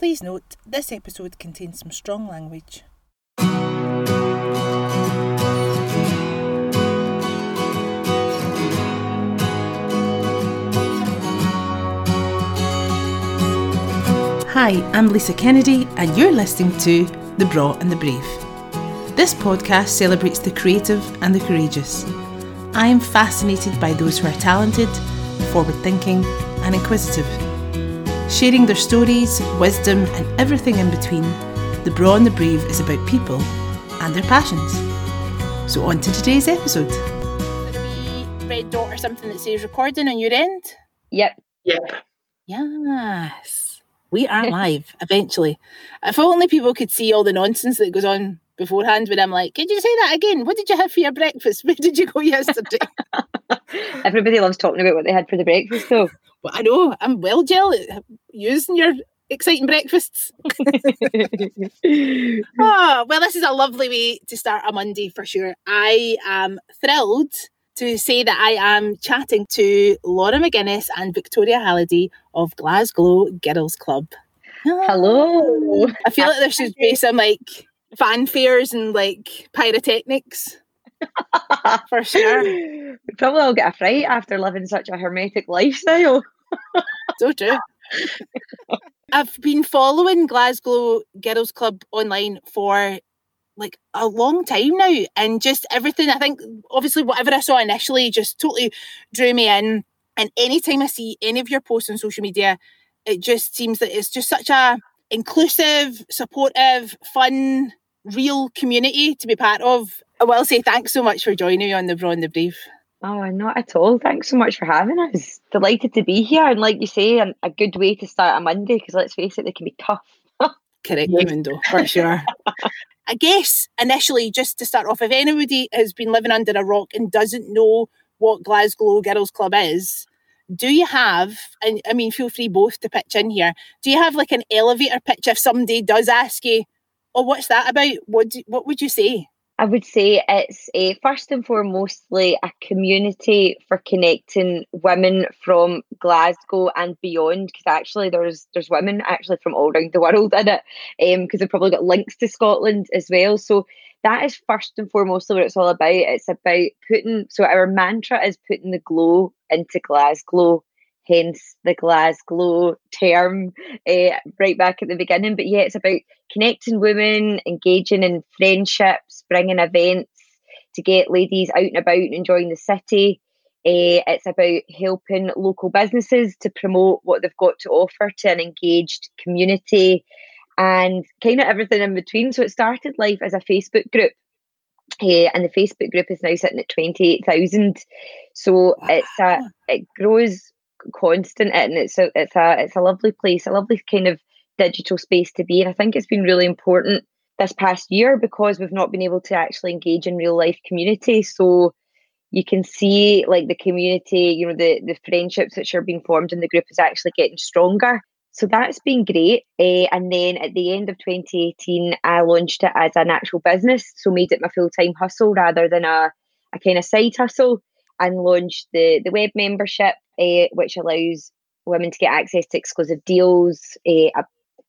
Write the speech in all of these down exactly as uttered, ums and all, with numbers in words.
Please note, this episode contains some strong language. Hi, I'm Lisa Kennedy and you're listening to The Braw and the Brave. This podcast celebrates the creative and the courageous. I am fascinated by those who are talented, forward-thinking and inquisitive. Sharing their stories, wisdom and everything in between, The Braw and the Brave is about people and their passions. So on to today's episode. Is there a wee red dot or something that says recording on your end? Yep. Yep. Yes. We are live, eventually. If only people could see all the nonsense that goes on beforehand when I'm like, could you say that again? What did you have for your breakfast? Where did you go yesterday? Everybody loves talking about what they had for the breakfast, though. Well, I know. I'm well jealous. Using your exciting breakfasts. Oh, well, this is a lovely way to start a Monday, for sure. I am thrilled to say that I am chatting to Laura Maginess and Victoria Halliday of Glasgow Girls Club. Hello. I feel like there should be some like fanfares and like pyrotechnics. For sure. We probably all get a fright after living such a hermetic lifestyle. So true. I've been following Glasgow Girls Club online for like a long time now, and just everything, I think obviously whatever I saw initially just totally drew me in, and anytime I see any of your posts on social media, it just seems that it's just such a inclusive, supportive, fun, real community to be part of. I will say thanks so much for joining me on The Braw and the Brave. Oh, not at all. Thanks so much for having us. Delighted to be here, and like you say, a good way to start a Monday, because let's face it, they can be tough. Correct, yeah. Window, for sure. I guess initially, just to start off, if anybody has been living under a rock and doesn't know what Glasgow Girls Club is, do you have, and I mean, feel free both to pitch in here, do you have like an elevator pitch if somebody does ask you, oh, what's that about? What do, what would you say? I would say it's a first and foremostly a community for connecting women from Glasgow and beyond, because actually there's there's women actually from all around the world in it, because um, they've probably got links to Scotland as well. So that is first and foremostly what it's all about. It's about putting, so our mantra is putting the glow into Glasgow, hence the Glasgow term uh, right back at the beginning. But yeah, it's about connecting women, engaging in friendships, bringing events to get ladies out and about and enjoying the city. Uh, it's about helping local businesses to promote what they've got to offer to an engaged community and kind of everything in between. So it started life as a Facebook group. Uh, and the Facebook group is now sitting at twenty-eight thousand. So wow. it's a, it grows constant, and it's a, it's a it's a lovely place, a lovely kind of digital space to be. And I think it's been really important this past year because we've not been able to actually engage in real life community. So you can see like the community, you know, the, the friendships which are being formed in the group is actually getting stronger. So that's been great. Uh, and then at the end of twenty eighteen, I launched it as an actual business. So made it my full-time hustle rather than a, a kind of side hustle, and launched the, the web membership, uh, which allows women to get access to exclusive deals, uh, a,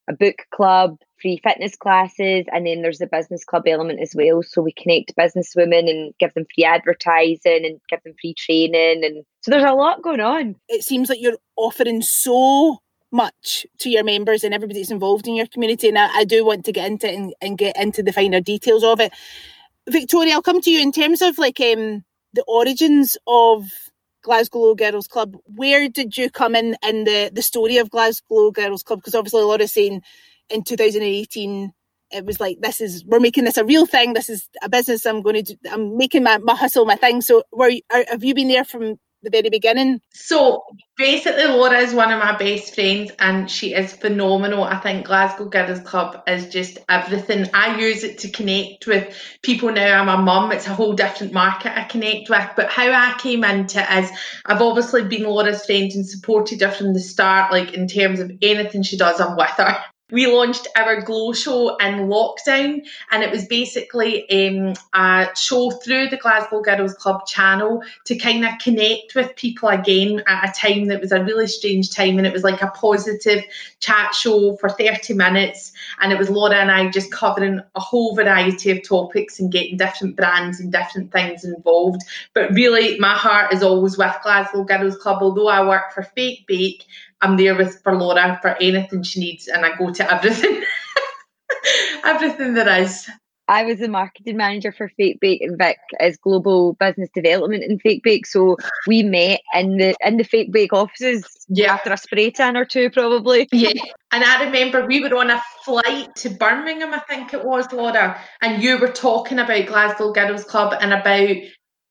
a book club, free fitness classes, and then there's the business club element as well. So we connect business women and give them free advertising and give them free training. And so there's a lot going on. It seems like you're offering so much to your members and everybody that's involved in your community. And I, I do want to get into it and, and get into the finer details of it. Victoria, I'll come to you in terms of like um. the origins of Glasgow Girls Club. Where did you come in in the, the story of Glasgow Girls Club? Because obviously Laura's saying in two thousand eighteen, it was like, this is, we're making this a real thing. This is a business I'm going to do. I'm making my, my hustle, my thing. So were you, are, have you been there from the very beginning? So basically Laura is one of my best friends and she is phenomenal. I think Glasgow Girls Club is just everything. I use it to connect with people now. I'm a mum, it's a whole different market I connect with. But how I came into it is I've obviously been Laura's friend and supported her from the start, like in terms of anything she does, I'm with her. we launched our Glow Show in lockdown, and it was basically um, a show through the Glasgow Girls Club channel to kind of connect with people again at a time that was a really strange time, and it was like a positive chat show for thirty minutes, and it was Laura and I just covering a whole variety of topics and getting different brands and different things involved. But really, my heart is always with Glasgow Girls Club. Although I work for Fake Bake, I'm there with for Laura for anything she needs, and I go to everything, everything there is. I was the marketing manager for Fake Bake, and Vic is global business development in Fake Bake. So we met in the in the Fake Bake offices, yeah, after a spray tan or two, probably. Yeah, and I remember we were on a flight to Birmingham, I think it was, Laura, and you were talking about Glasgow Girls Club and about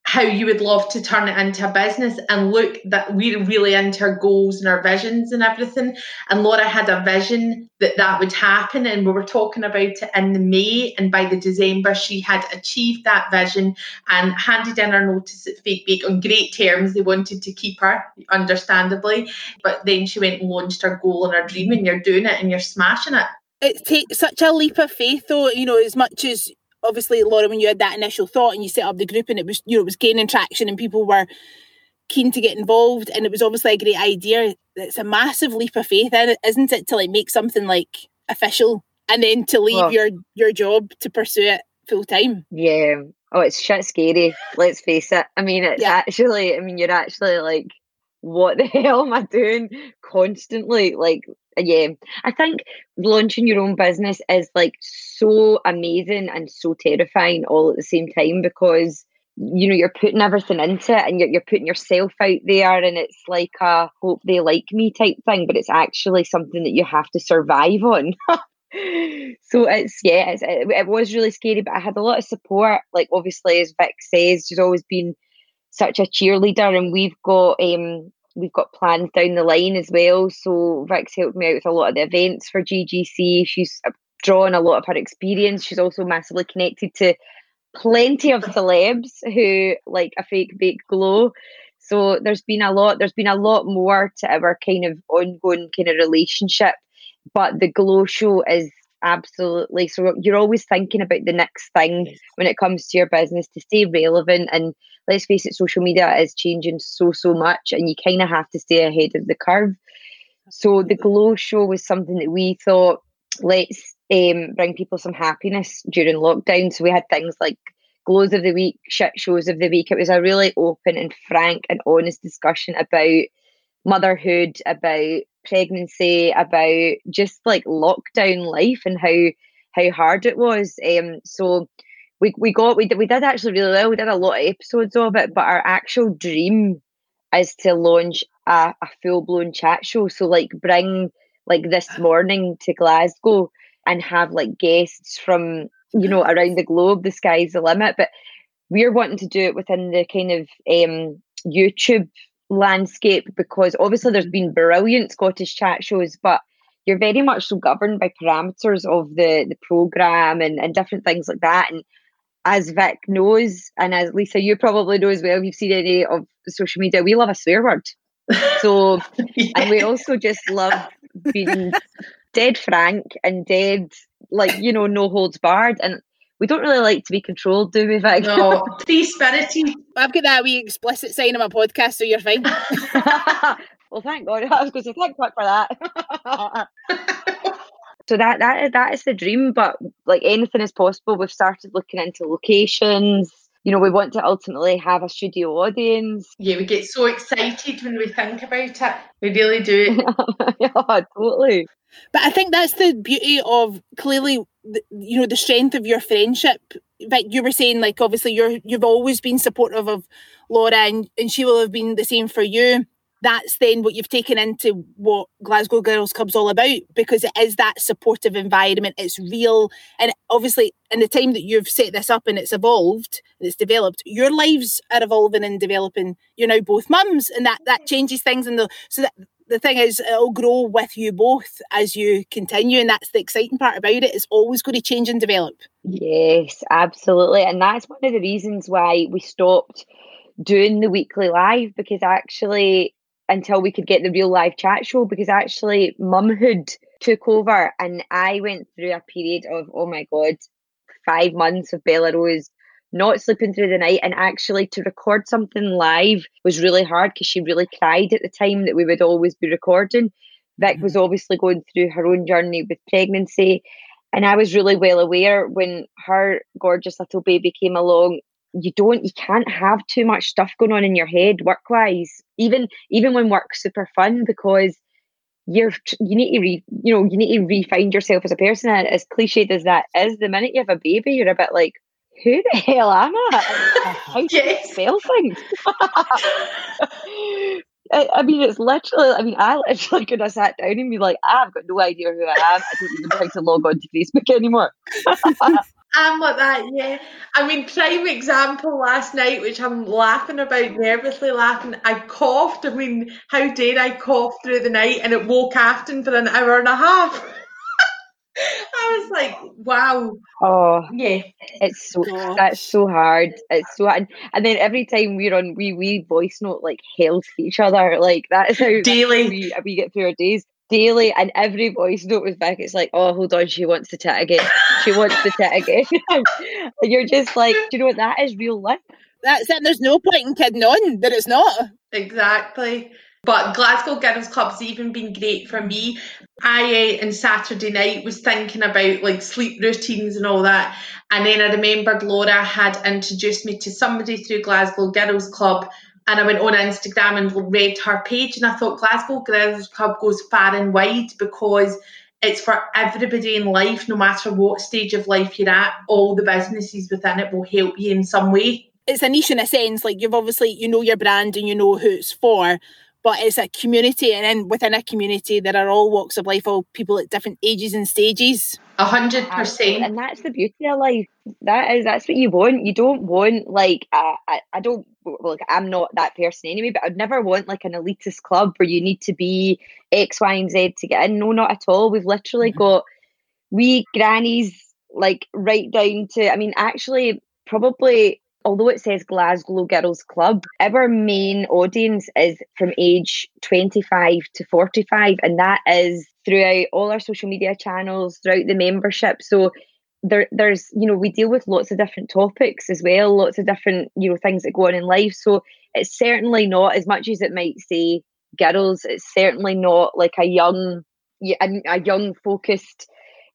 how you would love to turn it into a business, and look, that we're really into our goals and our visions and everything. And Laura had a vision that that would happen, and we were talking about it in the May, and by the December she had achieved that vision and handed in her notice at Fake Bake on great terms. They wanted to keep her, understandably, but then she went and launched her goal and her dream, and you're doing it and you're smashing it. It takes such a leap of faith though, you know, as much as obviously, Laura, when you had that initial thought and you set up the group and it was, you know, it was gaining traction and people were keen to get involved and it was obviously a great idea, it's a massive leap of faith, isn't it, to like make something like official and then to leave oh. your, your job to pursue it full time. Yeah. Oh, it's shit scary. Let's face it. I mean, it's yeah. actually, I mean, you're actually like, what the hell am I doing constantly? Like, yeah, I think launching your own business is like so amazing and so terrifying all at the same time, because you know you're putting everything into it and you're, you're putting yourself out there, and it's like a hope they like me type thing, but it's actually something that you have to survive on. So it's yeah it's, it, it was really scary, but I had a lot of support. Like obviously, as Vic says, she's always been such a cheerleader, and we've got um we've got plans down the line as well. So Vic's helped me out with a lot of the events for G G C. She's drawn a lot of her experience. She's also massively connected to plenty of celebs who like a Fake Bake glow. So there's been a lot, there's been a lot more to our kind of ongoing kind of relationship. But the Glow Show is absolutely, so you're always thinking about the next thing when it comes to your business to stay relevant, and let's face it, social media is changing so so much and you kind of have to stay ahead of the curve. So the Glow Show was something that we thought, let's um, bring people some happiness during lockdown. So we had things like glows of the week, shit shows of the week. It was a really open and frank and honest discussion about motherhood, about pregnancy, about just like lockdown life and how how hard it was. Um, so we we got we did, we did actually really well. We did a lot of episodes of it, but our actual dream is to launch a, a full blown chat show. So like bring like This Morning to Glasgow and have like guests from, you know, around the globe. The sky's the limit, but we're wanting to do it within the kind of um, YouTube landscape, because obviously there's been brilliant Scottish chat shows, but you're very much so governed by parameters of the the programme and, and different things like that. And as Vic knows, and as Lisa you probably know as well, if you've seen any of social media, we love a swear word. So yeah. And we also just love being dead frank and dead, like, you know, no holds barred. And we don't really like to be controlled, do we, Vic? No, free-spirited. I've got that wee explicit sign on my podcast, so you're fine. Well, thank God. I was going to say, thank God for that. So that that that is the dream, but like anything is possible. We've started looking into locations. You know, we want to ultimately have a studio audience. Yeah, we get so excited when we think about it. We really do. Yeah, totally. But I think that's the beauty of, clearly, you know, the strength of your friendship. Like you were saying, like, obviously, you're, you've always been supportive of Laura, and, and she will have been the same for you. That's then what you've taken into what Glasgow Girls Club's all about, because it is that supportive environment. It's real. And obviously, in the time that you've set this up and it's evolved and it's developed, your lives are evolving and developing. You're now both mums, and that, that changes things. And so that, the thing is, it'll grow with you both as you continue. And that's the exciting part about it. It's always going to change and develop. Yes, absolutely. And that's one of the reasons why we stopped doing the weekly live, because actually until we could get the real live chat show, because actually mumhood took over and I went through a period of, oh my God, five months of Bella Rose not sleeping through the night. And actually to record something live was really hard because she really cried at the time that we would always be recording. Vic was obviously going through her own journey with pregnancy. And I was really well aware when her gorgeous little baby came along, you don't, you can't have too much stuff going on in your head work-wise, even even when work's super fun, because you're you need to re, you know you need to re-find yourself as a person. And as cliched as that is, the minute you have a baby, you're a bit like, who the hell am I? How do yes. you spell things? I, I mean, it's literally, I mean, I literally could have sat down and be like, I've got no idea who I am. I don't even know how to log on to Facebook anymore. I'm like that, yeah. I mean, prime example last night, which I'm laughing about, nervously laughing, I coughed. I mean, how dare I cough through the night, and it woke Afton for an hour and a half. I was like, wow. Oh, yeah. It's so, Gosh. that's so hard. It's so hard. And then every time we're on, we we voice note like hell to each other. Like, that is how, daily. How we, we get through our days. Daily, and every voice note was back. It's like, oh, hold on, she wants to tit again. She wants to tit again. And you're just like, do you know what? That is real life. That's it. There's no point in kidding on that it's not. Exactly. But Glasgow Girls Club's even been great for me. I, uh, on Saturday night, was thinking about like sleep routines and all that. And then I remembered Laura had introduced me to somebody through Glasgow Girls Club. And I went on Instagram and read her page, and I thought Glasgow Girls Club goes far and wide because it's for everybody in life, no matter what stage of life you're at. All the businesses within it will help you in some way. It's a niche in a sense, like you've obviously, you know your brand and you know who it's for, but it's a community, and then within a community there are all walks of life, all people at different ages and stages. A hundred percent. And that's the beauty of life. That is, that's what you want. You don't want like, uh, I, I don't, well, like, I'm not that person anyway, but I'd never want like an elitist club where you need to be X, Y, and Z to get in. No, not at all. We've literally got wee grannies, like right down to, I mean, actually probably, although it says Glasgow Girls Club, our main audience is from age twenty-five to forty-five, and that is throughout all our social media channels, throughout the membership. So there, there's, you know, we deal with lots of different topics as well, lots of different, you know, things that go on in life. So it's certainly not, as much as it might say girls, it's certainly not like a young, a, a young focused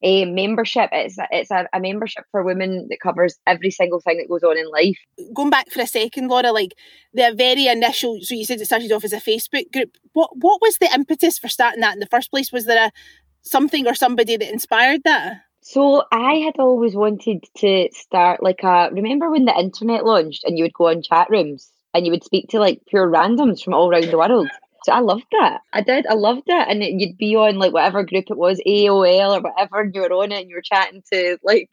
a membership. It's, a, it's a, a membership for women that covers every single thing that goes on in life. Going back for a second, Laura, like the very initial, so you said it started off as a Facebook group. What what was the impetus for starting that in the first place? Was there a, something or somebody that inspired that? So I had always wanted to start like a, remember when the internet launched and you would go on chat rooms and you would speak to like pure randoms from all around the world? So I loved that. I did. I loved it. And it, you'd be on like whatever group it was, A O L or whatever, and you were on it and you were chatting to like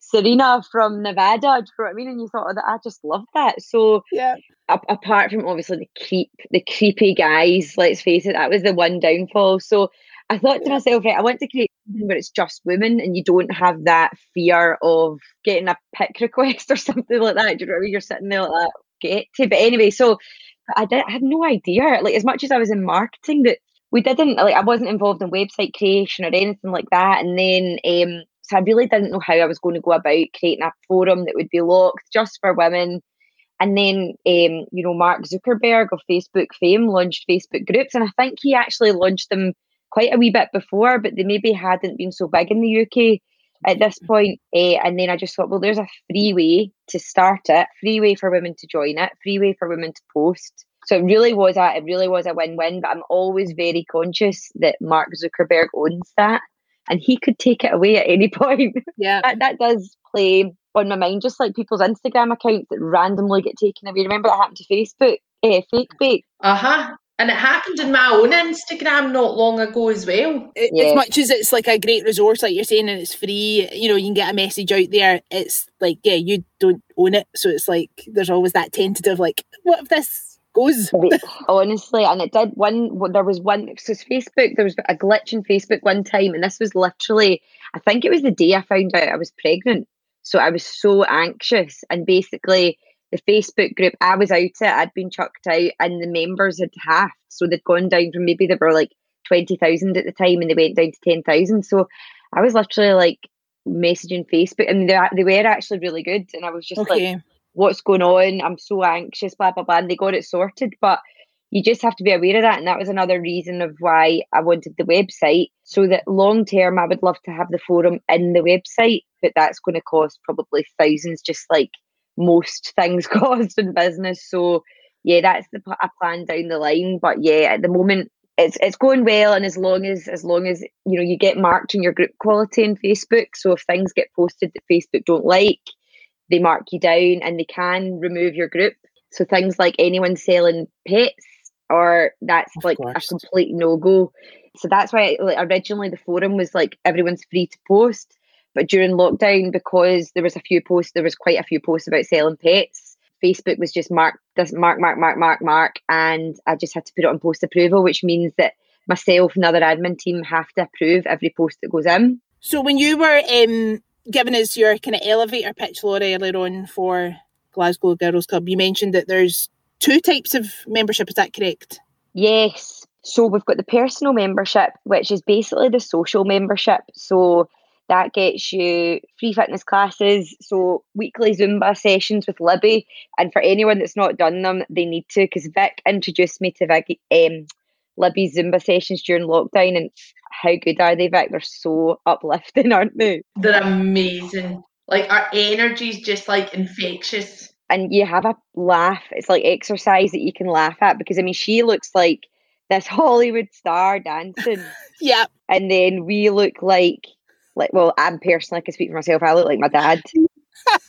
Serena from Nevada. Do you know what I mean? And you thought, oh, that, I just loved that. So yeah. a- apart from obviously the creep, the creepy guys, let's face it, that was the one downfall. So I thought to myself, right, I want to create something where it's just women and you don't have that fear of getting a pic request or something like that. Do you know what I mean? You're sitting there like that, get to. But anyway, so I, did, I had no idea, like as much as I was in marketing, that we didn't, like I wasn't involved in website creation or anything like that. And then um, so I really didn't know how I was going to go about creating a forum that would be locked just for women. And then um, you know, Mark Zuckerberg of Facebook fame launched Facebook groups, and I think he actually launched them quite a wee bit before, but they maybe hadn't been so big in the U K at this point. Uh, and then I just thought, well, there's a free way to start it, free way for women to join it, free way for women to post. So it really was a, it really was a win-win, but I'm always very conscious that Mark Zuckerberg owns that and he could take it away at any point. Yeah. that, that does play on my mind, just like people's Instagram accounts that randomly get taken away. Remember that happened to Facebook? Uh, Fake Bake. Uh-huh. And it happened in my own Instagram not long ago as well. It, yeah. As much as it's like a great resource, like you're saying, and it's free, you know, you can get a message out there. It's like, yeah, you don't own it. So it's like, there's always that tentative, like, what if this goes? Honestly, and it did one, there was one, so Facebook, there was a glitch in Facebook one time, and this was literally, I think it was the day I found out I was pregnant. So I was so anxious, and basically the Facebook group, I was out it, I'd been chucked out, and the members had halved. So they'd gone down from, maybe there were like twenty thousand at the time, and they went down to ten thousand. So I was literally like messaging Facebook, and they, they were actually really good. And I was just okay. like, what's going on? I'm so anxious, blah, blah, blah. And they got it sorted. But you just have to be aware of that. And that was another reason of why I wanted the website, so that long term, I would love to have the forum in the website, but that's going to cost probably thousands, just like most things cost in business. So yeah, that's the p- plan down the line. But yeah, at the moment, it's it's going well. And as long as, as long as, you know, you get marked on your group quality in Facebook. So if things get posted that Facebook don't like, they mark you down and they can remove your group. So things like anyone selling pets, or that's of like course. a complete no-go. So that's why like, originally the forum was like, everyone's free to post. But during lockdown, because there was a few posts, there was quite a few posts about selling pets, Facebook was just mark, this mark, mark, mark, mark, mark. And I just had to put it on post approval, which means that myself and other admin team have to approve every post that goes in. So when you were um, giving us your kind of elevator pitch, Laura, earlier on for Glasgow Girls Club, you mentioned that there's two types of membership, is that correct? Yes. So we've got the personal membership, which is basically the social membership. So that gets you free fitness classes, so weekly Zumba sessions with Libby. And for anyone that's not done them, they need to, because Vic introduced me to Vic, um, Libby's Zumba sessions during lockdown. And how good are they, Vic? They're so uplifting, aren't they? They're amazing. Like, our energy's just like infectious. And you have a laugh. It's like exercise that you can laugh at, because, I mean, she looks like this Hollywood star dancing. Yeah. And then we look like, like, well, I'm personally, I can speak for myself, I look like my dad.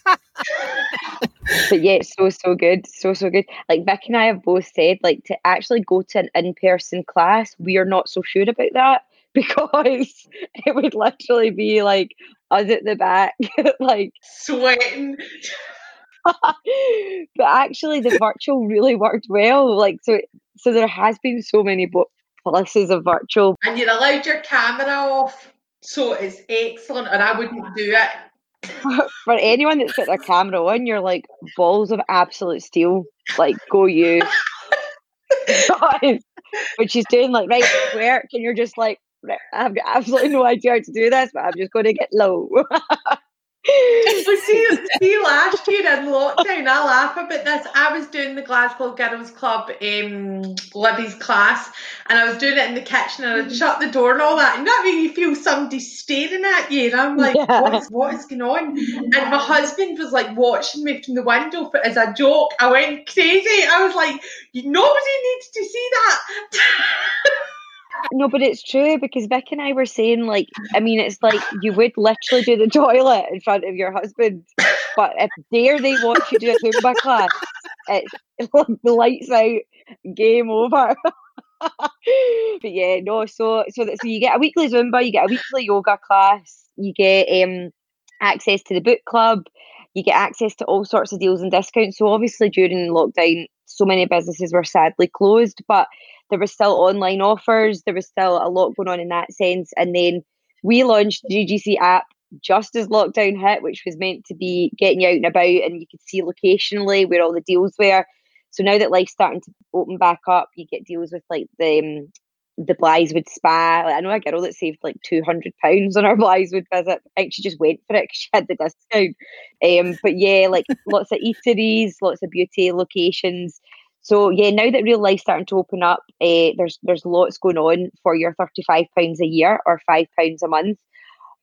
But yeah, it's so, so good. So, so good. Like, Vic and I have both said, like, to actually go to an in-person class, we are not so sure about that, because it would literally be like us at the back, like sweating. But actually the virtual really worked well, like so so there has been so many pluses of virtual, and you're allowed your camera off, so it's excellent. And I wouldn't do it. For anyone that's got their camera on, you're like balls of absolute steel, like, go you. But she's doing like right work, and you're just like, I've got absolutely no idea how to do this, but I'm just going to get low. But see, see, last year in lockdown, I laugh about this. I was doing the Glasgow Girls Club, um, Libby's class, and I was doing it in the kitchen, and I'd shut the door and all that. And that made me feel somebody staring at you, and I'm like, yeah. what, is, what is going on? And my husband was like watching me from the window for, as a joke. I went crazy. I was like, nobody needs to see that. No, but it's true, because Vic and I were saying, like, I mean, it's like you would literally do the toilet in front of your husband, but if dare they want you to do a Zumba class, it's like the lights out, game over. But yeah, no, so so, that, so you get a weekly Zumba, you get a weekly yoga class, you get um, access to the book club, you get access to all sorts of deals and discounts. So obviously during lockdown, so many businesses were sadly closed, but there were still online offers. There was still a lot going on in that sense. And then we launched the G G C app just as lockdown hit, which was meant to be getting you out and about, and you could see locationally where all the deals were. So now that life's starting to open back up, you get deals with like the um, the Blythwood Spa. Like, I know a girl that saved like two hundred pounds on her Blythwood visit. I think she just went for it because she had the discount. Um, but yeah, like lots of eateries, lots of beauty locations. So yeah, now that real life's starting to open up, eh, there's there's lots going on for your thirty-five pounds a year or five pounds a month.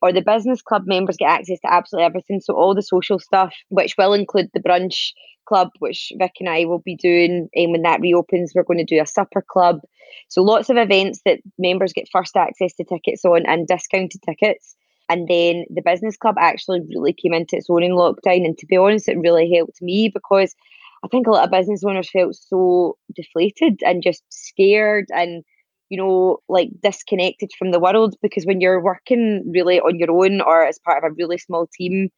Or the business club members get access to absolutely everything. So all the social stuff, which will include the brunch club, which Vic and I will be doing. And when that reopens, we're going to do a supper club. So lots of events that members get first access to tickets on and discounted tickets. And then the business club actually really came into its own in lockdown. And to be honest, it really helped me, because I think a lot of business owners felt so deflated and just scared and, you know, like disconnected from the world, because when you're working really on your own or as part of a really small team,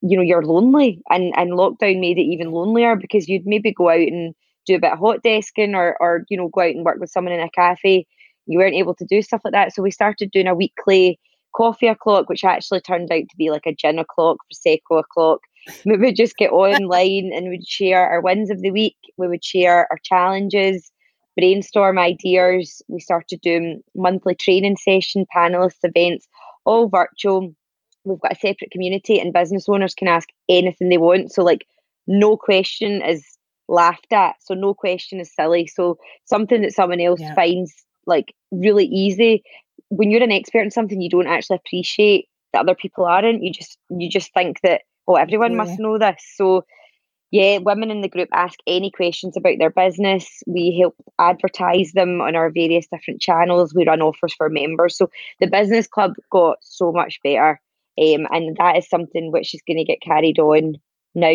you know, you're lonely, and, and lockdown made it even lonelier, because you'd maybe go out and do a bit of hot desking or, or, you know, go out and work with someone in a cafe. You weren't able to do stuff like that. So we started doing a weekly coffee o'clock, which actually turned out to be like a gin o'clock, Prosecco o'clock. We would just get online and we'd share our wins of the week. We would share our challenges, brainstorm ideas. We started doing monthly training session, panelist events, all virtual. We've got a separate community and business owners can ask anything they want. So like no question is laughed at. So no question is silly. So something that someone else yeah. finds like really easy. When you're an expert in something, you don't actually appreciate that other people aren't. You just you just think that, oh, everyone yeah. must know this. So yeah, women in the group ask any questions about their business. We help advertise them on our various different channels. We run offers for members. So the business club got so much better. Um, and that is something which is going to get carried on now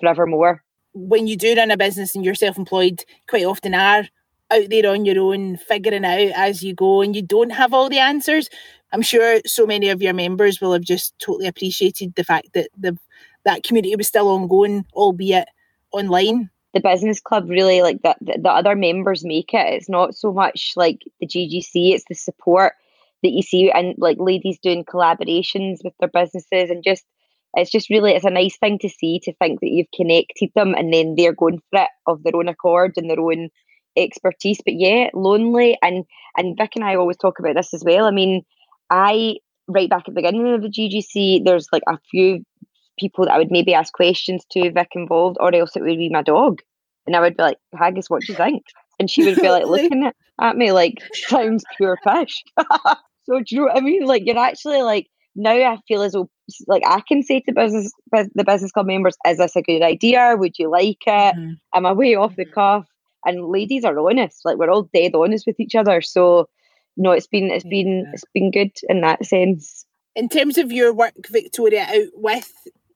forevermore. When you do run a business and you're self-employed, quite often are out there on your own, figuring out as you go, and you don't have all the answers. I'm sure so many of your members will have just totally appreciated the fact that the that community was still ongoing, albeit online. The business club really, like the, the, the other members make it. It's not so much like the G G C, it's the support that you see, and like ladies doing collaborations with their businesses, and just it's just really, it's a nice thing to see, to think that you've connected them and then they're going for it of their own accord and their own expertise. But yeah, lonely, and and Vic and I always talk about this as well. I mean, I, right back at the beginning of the G G C, there's like a few people that I would maybe ask questions to, Vic involved, or else it would be my dog. And I would be like, Haggis, what do you think? And she would be like looking at me like, sounds pure fish. So do you know what I mean? Like you're actually like, now I feel as though like I can say to business the business club members, is this a good idea? Would you like it? Mm-hmm. Am I way off the cuff? And ladies are honest. Like we're all dead honest with each other. So no, it's been it's been it's been good in that sense. In terms of your work, Victoria, out with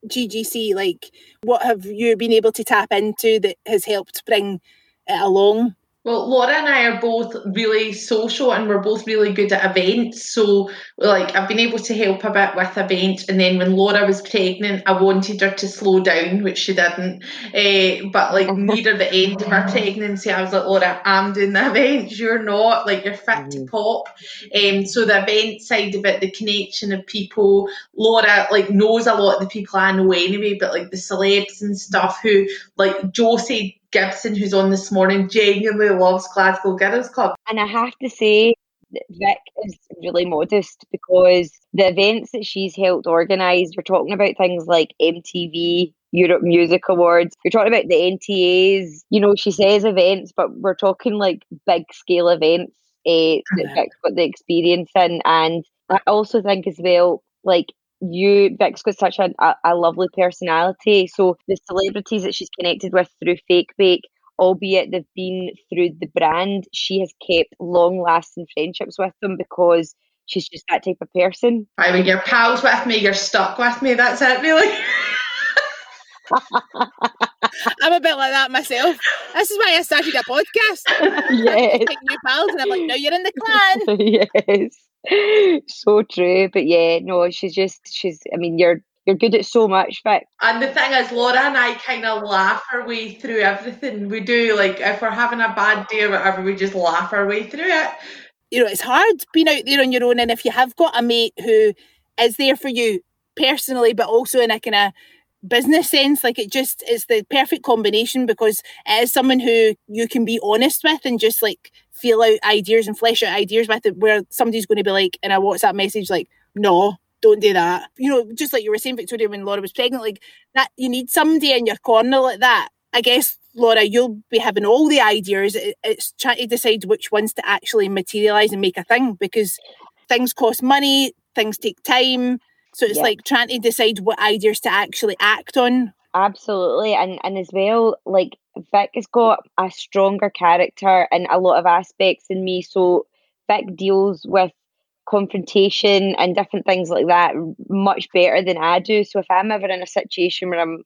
G G C, like what have you been able to tap into that has helped bring it along? Well, Laura and I are both really social and we're both really good at events. So, like, I've been able to help a bit with events. And then when Laura was pregnant, I wanted her to slow down, which she didn't. Uh, but, like, near the end of her pregnancy, I was like, Laura, I'm doing the events. You're not. Like, you're fit to pop. Um, so the event side of it, the connection of people. Laura, like, knows a lot of the people I know anyway, but, like, the celebs and stuff who, like, Josie Gibson, who's on this morning, genuinely loves Glasgow Girls Club. And I have to say that Vic is really modest, because the events that she's helped organise, we're talking about things like M T V, Europe Music Awards, we're talking about the N T As, you know, she says events, but we're talking like big scale events eh, that Vic's got the experience in. And I also think as well, like, you, Vic's got such a, a, a lovely personality. So the celebrities that she's connected with through Fake Bake, albeit they've been through the brand, she has kept long-lasting friendships with them because she's just that type of person. I mean, you're pals with me, you're stuck with me, that's it really. I'm a bit like that myself. This is why I started a podcast. Yes. Like new pals, and I'm like, now you're in the clan. Yes, so true. But yeah, no, she's just she's. I mean, you're you're good at so much, Vic. And the thing is, Laura and I kind of laugh our way through everything we do. Like if we're having a bad day or whatever, we just laugh our way through it. You know, it's hard being out there on your own, and if you have got a mate who is there for you personally, but also in a kind of business sense, like it just is the perfect combination, because it is someone who you can be honest with and just like feel out ideas and flesh out ideas with, it where somebody's going to be like in a WhatsApp message like, no, don't do that, you know, just like you were saying, Victoria, when Laura was pregnant, like that you need somebody in your corner like that. I guess, Laura, you'll be having all the ideas, it's trying to decide which ones to actually materialise and make a thing, because things cost money, things take time. So it's yeah. like trying to decide what ideas to actually act on. Absolutely. And and as well, like Vic has got a stronger character in a lot of aspects than me. So Vic deals with confrontation and different things like that much better than I do. So if I'm ever in a situation where I'm,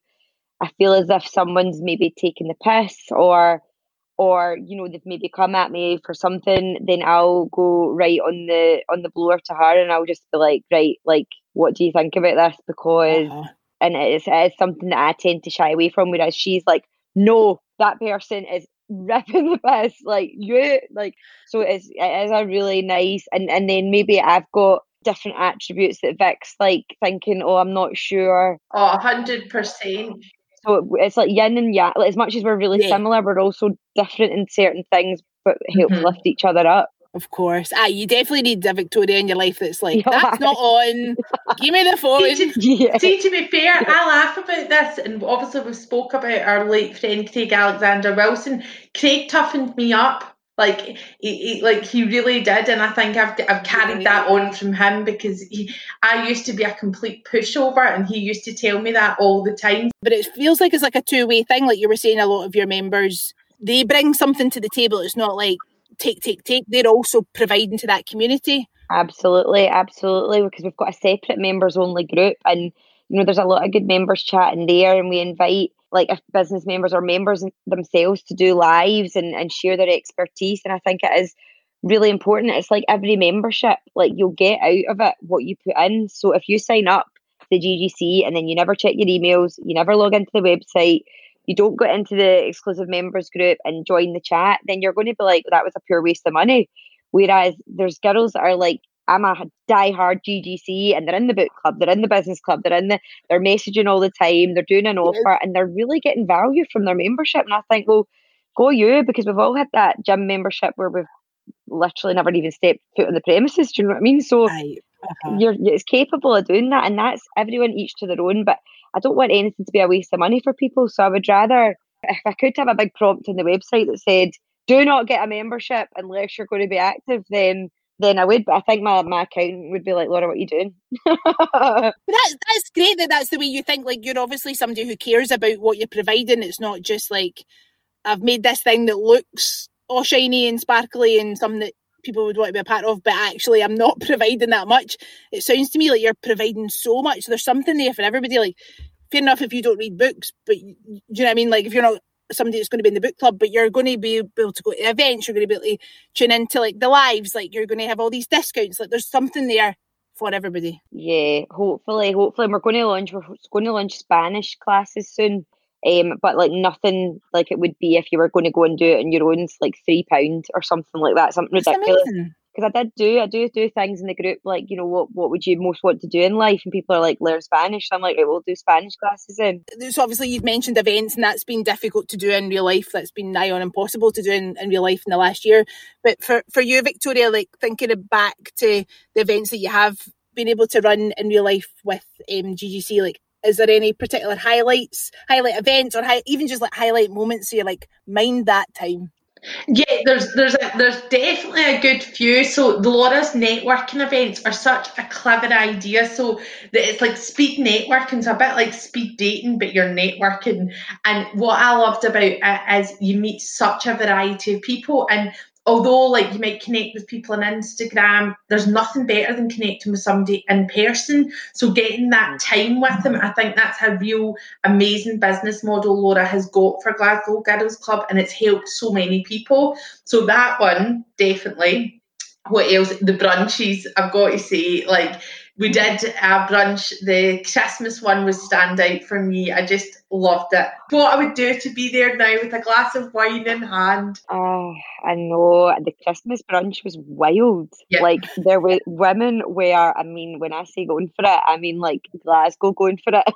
I feel as if someone's maybe taking the piss, or or, you know, they've maybe come at me for something, then I'll go right on the on the blower to her, and I'll just be like, right, like, what do you think about this? Because, uh-huh. and it's, it's something that I tend to shy away from, whereas she's like, no, that person is ripping the piss, like, you, like, so it's, it is a really nice, and, and then maybe I've got different attributes that Vic's like thinking, oh, I'm not sure. Oh, one hundred percent. So it's like yin and yang. Like, as much as we're really yeah. similar, we're also different in certain things, but help mm-hmm. lift each other up. Of course. Ah, you definitely need a Victoria in your life that's like, that's right. not on. Give me the phone. See, yeah. see, to be fair, I laugh about this. And obviously we've spoke about our late friend, Craig Alexander Wilson. Craig toughened me up. Like he, he, like he really did, and I think I've I've carried that on from him, because he, I used to be a complete pushover, and he used to tell me that all the time. But it feels like it's like a two-way thing. Like you were saying, a lot of your members, they bring something to the table. It's not like take, take, take. They're also providing to that community. Absolutely, absolutely, because we've got a separate members-only group, and you know there's a lot of good members chat in there, and we invite, like, if business members or members themselves to do lives and, and share their expertise. And I think it is really important. It's like every membership, like you'll get out of it what you put in. So if you sign up to the G G C and then you never check your emails, you never log into the website, you don't go into the exclusive members group and join the chat, then you're going to be like, that was a pure waste of money. Whereas there's girls that are like, I'm a diehard G G C, and they're in the book club, they're in the business club, they're in the, they're messaging all the time, they're doing an offer, and they're really getting value from their membership. And I think, well, go you, because we've all had that gym membership where we've literally never even stepped foot on the premises. Do you know what I mean? So right. uh-huh. you're it's capable of doing that, and that's everyone each to their own. But I don't want anything to be a waste of money for people. So I would rather, if I could have a big prompt on the website that said, do not get a membership unless you're going to be active, then then I would. But I think my, my accountant would be like, Laura, what are you doing? that, that's great that that's the way you think. Like, you're obviously somebody who cares about what you're providing. It's not just like, I've made this thing that looks all shiny and sparkly and something that people would want to be a part of, but actually I'm not providing that much. It sounds to me like you're providing so much. So there's something there for everybody. Like, fair enough if you don't read books, but you, you know what I mean? Like, if you're not somebody that's going to be in the book club, but you're going to be able to go to events, you're going to be able to tune into like the lives, like you're going to have all these discounts, like there's something there for everybody. Yeah, hopefully hopefully we're going to launch we're going to launch Spanish classes soon, um but like nothing like it would be if you were going to go and do it on your own, like three pound or something like that, something ridiculous. Because I did do I do do things in the group, like, you know, what what would you most want to do in life, and people are like, learn Spanish. So I'm like, right, we'll do Spanish classes then. So obviously you've mentioned events, and that's been difficult to do in real life, that's been nigh on impossible to do in, in real life in the last year. But for, for you, Victoria, like thinking back to the events that you have been able to run in real life with um, G G C, like is there any particular highlights, highlight events, or hi- even just like highlight moments so you're like, mind that time? Yeah, there's there's a, there's definitely a good few. So Laura's networking events are such a clever idea. So that it's like speed networking, it's a bit like speed dating, but you're networking. And what I loved about it is you meet such a variety of people. And although like you might connect with people on Instagram, there's nothing better than connecting with somebody in person. So getting that time with them, I think that's a real amazing business model Laura has got for Glasgow Girls Club, and it's helped so many people. So that one, definitely. What else? The brunches, I've got to say, like we did a brunch, the Christmas one was standout for me. I just loved it. What I would do to be there now with a glass of wine in hand. Oh, I know. The Christmas brunch was wild. Yeah. Like, there were women where, I mean, when I say going for it, I mean, like, Glasgow going for it.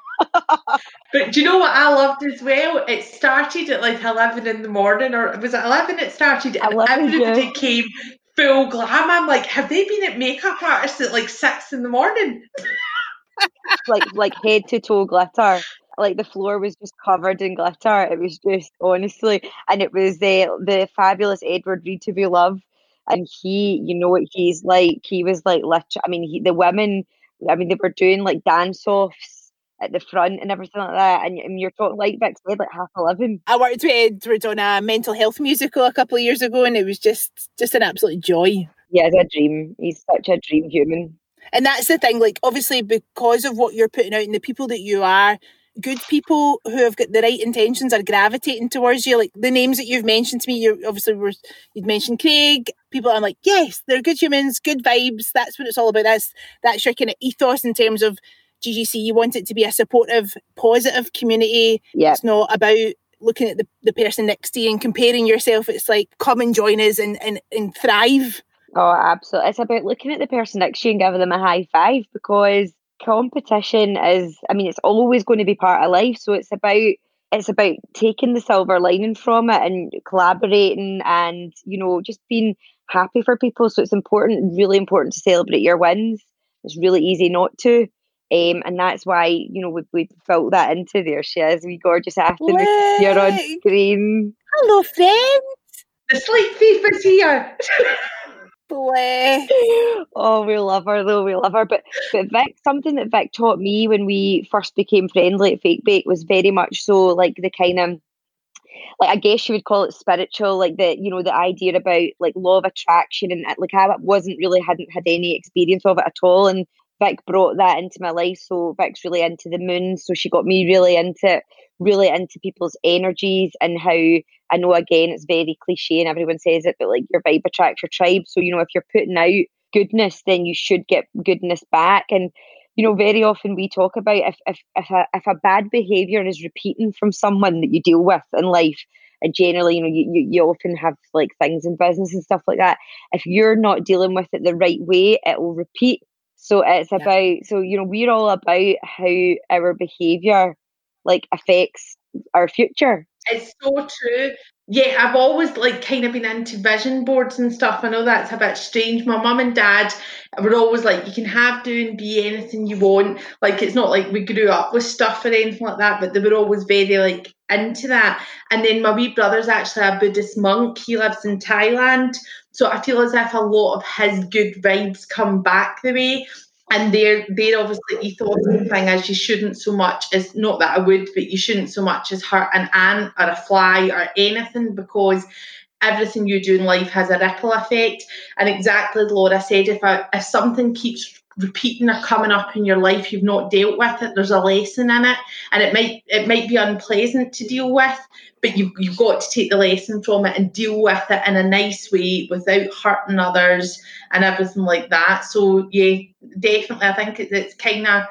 But do you know what I loved as well? It started at, like, eleven in the morning, or was it eleven it started? And everybody yeah. came full glam. I'm like, have they been at makeup artists at like six in the morning? like like head to toe glitter. Like the floor was just covered in glitter. It was just, honestly, and it was uh, the fabulous Edward Reed, to be loved. And he, you know what he's like, he was like, I mean, he, the women, I mean, they were doing like dance-offs at the front and everything like that, and, and you're talking like Vic said, like half eleven. I worked with Edward on a mental health musical a couple of years ago, and it was just just an absolute joy. Yeah, it's a dream. He's such a dream human. And that's the thing, like obviously because of what you're putting out and the people that you are, good people who have got the right intentions are gravitating towards you. Like the names that you've mentioned to me, you obviously were, you'd mentioned Craig, people I'm like, yes, they're good humans, good vibes, that's what it's all about. That's that's your kind of ethos in terms of G G C. You want it to be a supportive, positive community. Yeah. It's not about looking at the, the person next to you and comparing yourself. It's like, come and join us and, and, and thrive. Oh, absolutely. It's about looking at the person next to you and giving them a high five, because competition is, I mean, it's always going to be part of life. So it's about it's about taking the silver lining from it and collaborating and, you know, just being happy for people. So it's important, really important to celebrate your wins. It's really easy not to. Um, and that's why, you know, we we felt that into there. She is, we gorgeous Afton. You're on screen. Hello, friends. The sleep thief is here. Bless. Oh, we love her though, we love her. But but Vic, something that Vic taught me when we first became friendly at Fake Bake was very much so like the kind of, like I guess you would call it spiritual, like the, you know, the idea about like law of attraction, and like I wasn't really, hadn't had any experience of it at all, and Vic brought that into my life. So Vic's really into the moon, so she got me really into really into people's energies and how, I know again it's very cliche and everyone says it, but like your vibe attracts your tribe. So, you know, if you're putting out goodness, then you should get goodness back. And, you know, very often we talk about if if if a, if a bad behaviour is repeating from someone that you deal with in life, and generally, you know, you, you, you often have like things in business and stuff like that. If you're not dealing with it the right way, it will repeat. So it's yeah. about, so, you know, we're all about how our behaviour like affects our future. It's so true. Yeah, I've always like kind of been into vision boards and stuff. I know that's a bit strange. My mum and dad were always like, you can have, do and be anything you want. Like, it's not like we grew up with stuff or anything like that, but they were always very like into that. And then my wee brother's actually a Buddhist monk. He lives in Thailand. So I feel as if a lot of his good vibes come back the way. And their, their obviously ethos and thing is you shouldn't so much as, not that I would, but you shouldn't so much as hurt an ant or a fly or anything, because everything you do in life has a ripple effect. And exactly, Laura said, if, I, if something keeps repeating or coming up in your life, you've not dealt with it, there's a lesson in it. And it might it might be unpleasant to deal with, but you, you've got to take the lesson from it and deal with it in a nice way without hurting others and everything like that. So yeah, definitely, I think it's, it's kind of,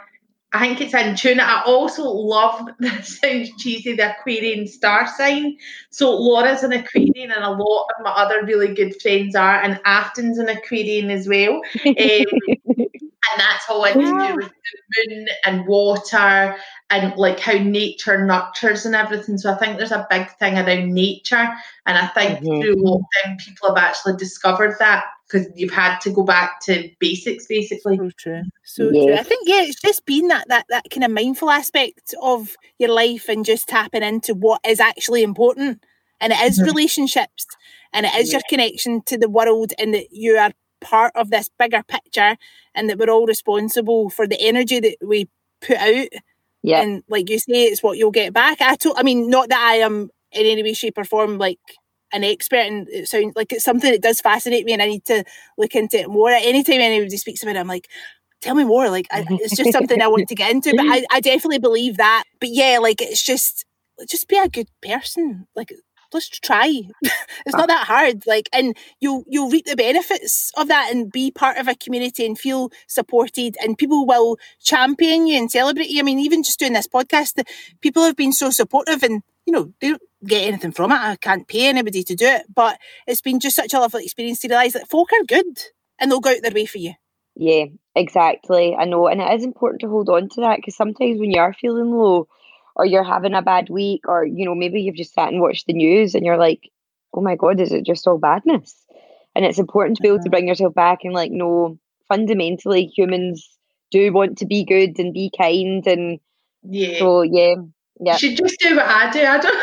I think it's in tune. I also love, this sounds cheesy, the Aquarian star sign. So Laura's an Aquarian, and a lot of my other really good friends are, and Afton's an Aquarian as well. Um, And that's all it yeah. to do with the moon and water and like how nature nurtures and everything. So I think there's a big thing around nature. And I think mm-hmm. through lockdown, people have actually discovered that, because you've had to go back to basics, basically. So true. So yes. true. I think, yeah, it's just been that, that, that kind of mindful aspect of your life and just tapping into what is actually important. And it is mm-hmm. relationships, and it is yeah. your connection to the world, and that you are part of this bigger picture, and that we're all responsible for the energy that we put out. Yeah. And like you say, it's what you'll get back. I to- I mean, not that I am in any way, shape or form like an expert, and it sounds like it's something that does fascinate me, and I need to look into it more. Anytime anybody speaks about it, I'm like, tell me more. Like I, it's just something I want to get into. But I, I definitely believe that. But yeah, like it's just just be a good person. Like, let's try. It's not that hard. Like, and you'll you'll reap the benefits of that, and be part of a community and feel supported, and people will champion you and celebrate you. I mean, even just doing this podcast, the people have been so supportive, and you know, they don't get anything from it. I can't pay anybody to do it, but it's been just such a lovely experience to realise that folk are good and they'll go out their way for you. Yeah, exactly. I know, and it is important to hold on to that, because sometimes when you are feeling low, or you're having a bad week, or, you know, maybe you've just sat and watched the news and you're like, oh my God, is it just all badness? And it's important to be able to bring yourself back and like, no, fundamentally humans do want to be good and be kind. And yeah. so, yeah. Yeah. You should just do what I do. I don't,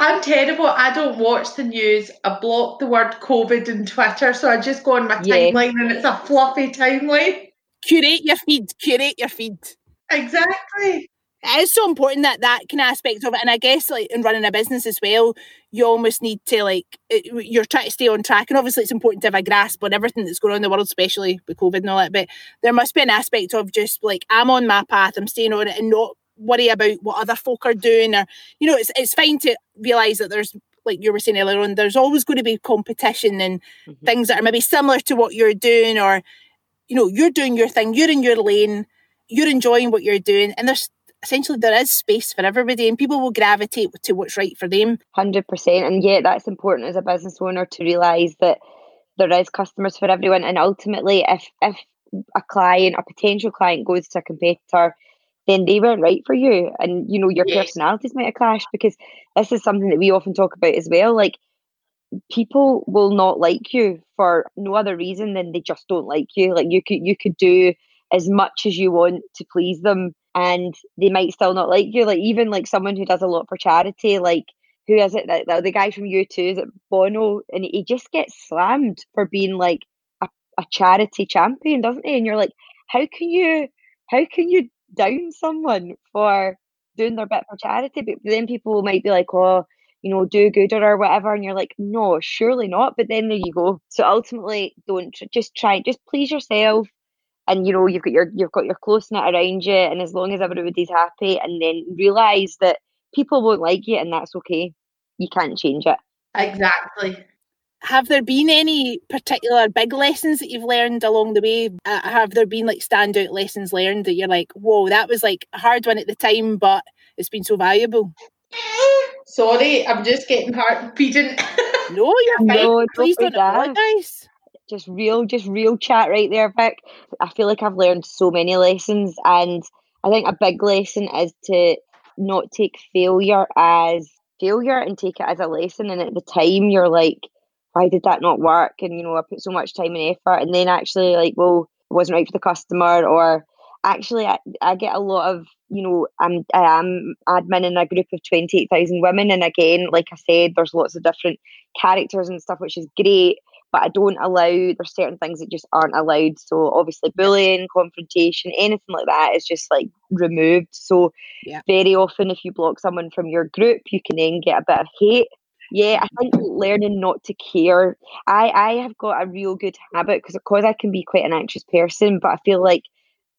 I'm terrible. I don't watch the news. I block the word COVID on Twitter. So I just go on my timeline yeah. and it's a fluffy timeline. Curate your feed. Curate your feed. Exactly. It is so important, that that kind of aspect of it. And I guess like in running a business as well, you almost need to like, it, you're trying to stay on track. And obviously it's important to have a grasp on everything that's going on in the world, especially with COVID and all that. But there must be an aspect of just like, I'm on my path, I'm staying on it, and not worry about what other folk are doing. Or, you know, it's it's fine to realise that there's, like you were saying earlier on, there's always going to be competition and mm-hmm. things that are maybe similar to what you're doing, or, you know, you're doing your thing, you're in your lane, you're enjoying what you're doing. And there's, essentially there is space for everybody, and people will gravitate to what's right for them. one hundred percent. And yeah, that's important as a business owner to realise that there is customers for everyone. And ultimately, if if a client, a potential client, goes to a competitor, then they weren't right for you. And, you know, your yes. personalities might have clashed, because this is something that we often talk about as well. Like, people will not like you for no other reason than they just don't like you. Like, you could you could do as much as you want to please them, and they might still not like you. Like, even like someone who does a lot for charity, like, who is it? The, the guy from U two, is it Bono? And he just gets slammed for being like a, a charity champion, doesn't he? And you're like, how can you, how can you down someone for doing their bit for charity? But then people might be like, oh, you know, do good or whatever. And you're like, no, surely not. But then there you go. So ultimately, don't just try, just please yourself. And, you know, you've got your, you've got your close knit around you. And as long as everybody's happy, and then realise that people won't like you, and that's okay. You can't change it. Exactly. Have there been any particular big lessons that you've learned along the way? Uh, have there been like standout lessons learned that you're like, whoa, that was like a hard one at the time, but it's been so valuable? Sorry, I'm just getting heart beaten. No, you're fine. No, please don't apologise. Just real, just real chat right there, Vic. I feel like I've learned so many lessons, and I think a big lesson is to not take failure as failure and take it as a lesson. And at the time you're like, why did that not work? And, you know, I put so much time and effort, and then actually like, well, it wasn't right for the customer. Or actually I, I get a lot of, you know, I'm, I am admin in a group of twenty-eight thousand women, and again, like I said, there's lots of different characters and stuff, which is great, but I don't allow, there's certain things that just aren't allowed. So obviously bullying, confrontation, anything like that is just like removed. So yeah. very often if you block someone from your group, you can then get a bit of hate. Yeah, I think learning not to care. I, I have got a real good habit, because of course I can be quite an anxious person, but I feel like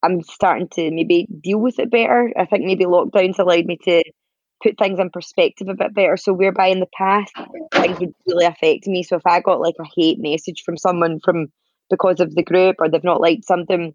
I'm starting to maybe deal with it better. I think maybe lockdowns allowed me to put things in perspective a bit better. So whereby in the past things would really affect me. So if I got like a hate message from someone from because of the group, or they've not liked something,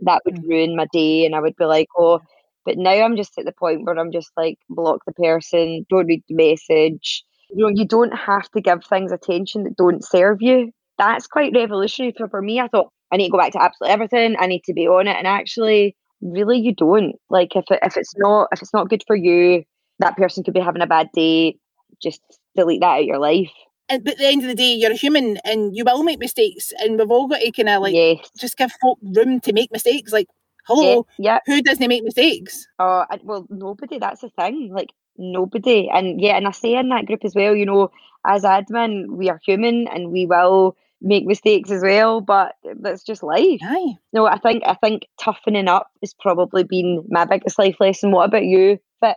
that would ruin my day, and I would be like, oh. But now I'm just at the point where I'm just like, block the person, don't read the message. You know, you don't have to give things attention that don't serve you. That's quite revolutionary. For, for me, I thought I need to go back to absolutely everything, I need to be on it, and actually really you don't. Like if it, if it's not if it's not good for you, that person could be having a bad day, just delete that out of your life. And but at the end of the day, you're a human, and you will make mistakes, and we've all got to kind of like yes. just give folk room to make mistakes. Like, hello, yeah, yeah. who doesn't make mistakes? Oh, uh, well, nobody. That's the thing. Like, nobody. And yeah, and I say in that group as well, you know, as admin, we are human, and we will make mistakes as well, but that's just life. Aye. No, I think I think toughening up has probably been my biggest life lesson. What about you, Fit?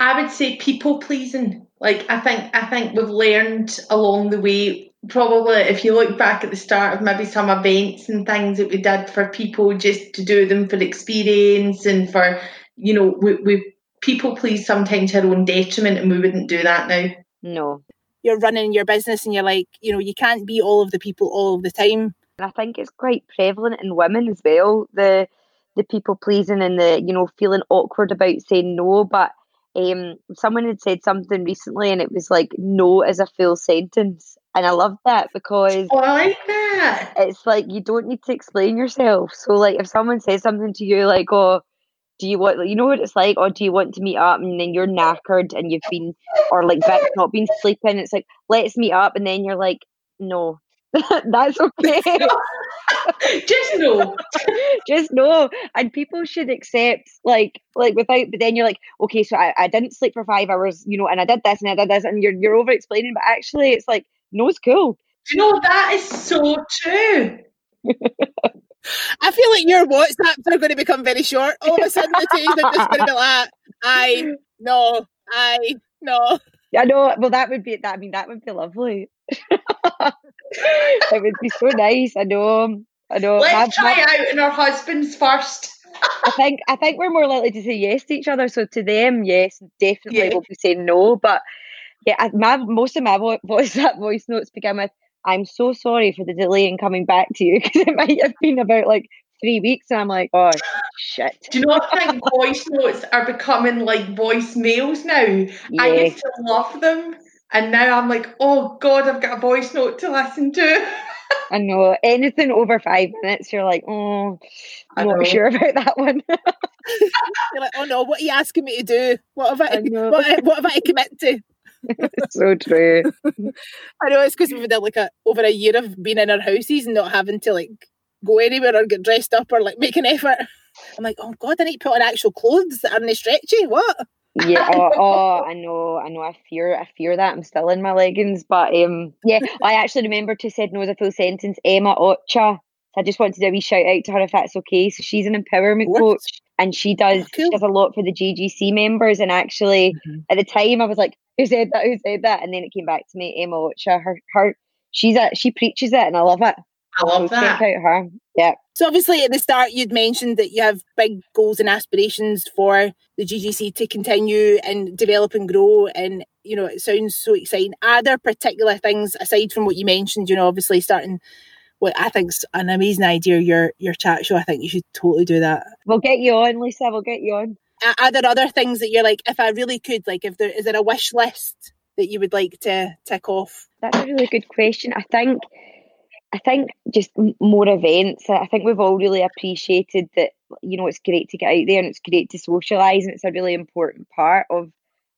I would say people pleasing. Like I think I think we've learned along the way, probably if you look back at the start of maybe some events and things that we did for people just to do them for experience and for, you know, we, we people please sometimes to our own detriment, and we wouldn't do that now. No. You're running your business and you're like, you know, you can't be all of the people all of the time. And I think it's quite prevalent in women as well, the the people pleasing and the, you know, feeling awkward about saying no. But um, someone had said something recently, and it was like, no is a full sentence. And I love that, because oh, I like that. It's like, you don't need to explain yourself. So like if someone says something to you like, oh, do you want, you know what it's like, or do you want to meet up, and then you're knackered and you've been, or like Vic's not been sleeping, it's like, let's meet up, and then you're like, no. That's okay. Just no. Just no. And people should accept, like, like without, but then you're like, okay, so I, I didn't sleep for five hours, you know, and I did this and I did this, and you're you're over explaining, but actually it's like, no, it's cool. You know, that is so true. I feel like your WhatsApps are going to become very short. All of a sudden, the days are just going to be like, I, no, I, no. I know. Well, that would be, I mean, that would be lovely. It would be so nice. I know. I know. Let's my, try my, out in our husbands first. I think I think we're more likely to say yes to each other. So to them, yes, definitely yeah. we'll be saying no. But yeah, my most of my vo- WhatsApp voice notes begin with, I'm so sorry for the delay in coming back to you, because it might have been about like three weeks and I'm like, oh, shit. Do you know what I think? Voice notes are becoming like voicemails now. Yeah. I used to love them, and now I'm like, oh, God, I've got a voice note to listen to. I know. Anything over five minutes, you're like, oh, I'm not sure about that one. You're like, oh no, what are you asking me to do? What have I, I what, what have I to commit to? It's so true. I know, it's because we've had like a, over a year of being in our houses and not having to like go anywhere or get dressed up or like make an effort. I'm like, oh God, I need to put on actual clothes that aren't stretchy. What? Yeah, oh, oh, I know, I know. I fear, I fear that I'm still in my leggings. But um, yeah, I actually remembered who said no as a full sentence. Emma Ocha. I just wanted to do a wee shout out to her if that's okay. So she's an empowerment what? coach, and she does oh, cool. she does a lot for the J G C members. And actually, mm-hmm. at the time, I was like, who said that? Who said that? And then it came back to me, Emma Ocha. Her, her, she's a she preaches it, and I love it. I love so that. Check out her. Yeah. So obviously at the start you'd mentioned that you have big goals and aspirations for the G G C to continue and develop and grow, and you know it sounds so exciting. Are there particular things aside from what you mentioned, you know, obviously starting what I think's an amazing idea, your your chat show? I think you should totally do that. We'll get you on, Lisa, we'll get you on. Are there other things that you're like, if I really could, like if there is there a wish list that you would like to tick off? That's a really good question. I think I think just more events. I think we've all really appreciated that, you know, it's great to get out there and it's great to socialise, and it's a really important part of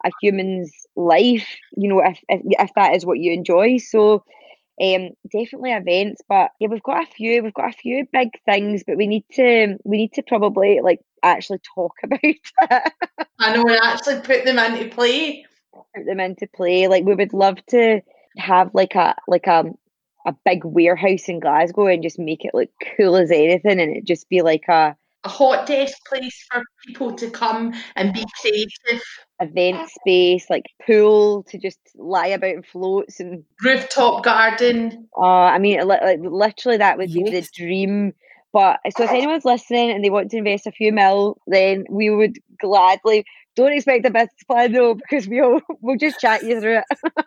a human's life, you know, if if, if that is what you enjoy. So um, definitely events. But yeah, we've got a few, we've got a few big things, but we need to, we need to probably like actually talk about it. I know, we actually put them into play. Put them into play. Like we would love to have like a, like a, a big warehouse in Glasgow and just make it look cool as anything, and it just be like a a hot desk place for people to come and be creative. Event space, like pool to just lie about in floats, and rooftop garden. Oh, uh, I mean, like literally that would yes. be the dream. But so if anyone's listening and they want to invest a few mil, then we would gladly. Don't expect a business plan though, because we'll we'll just chat you through it.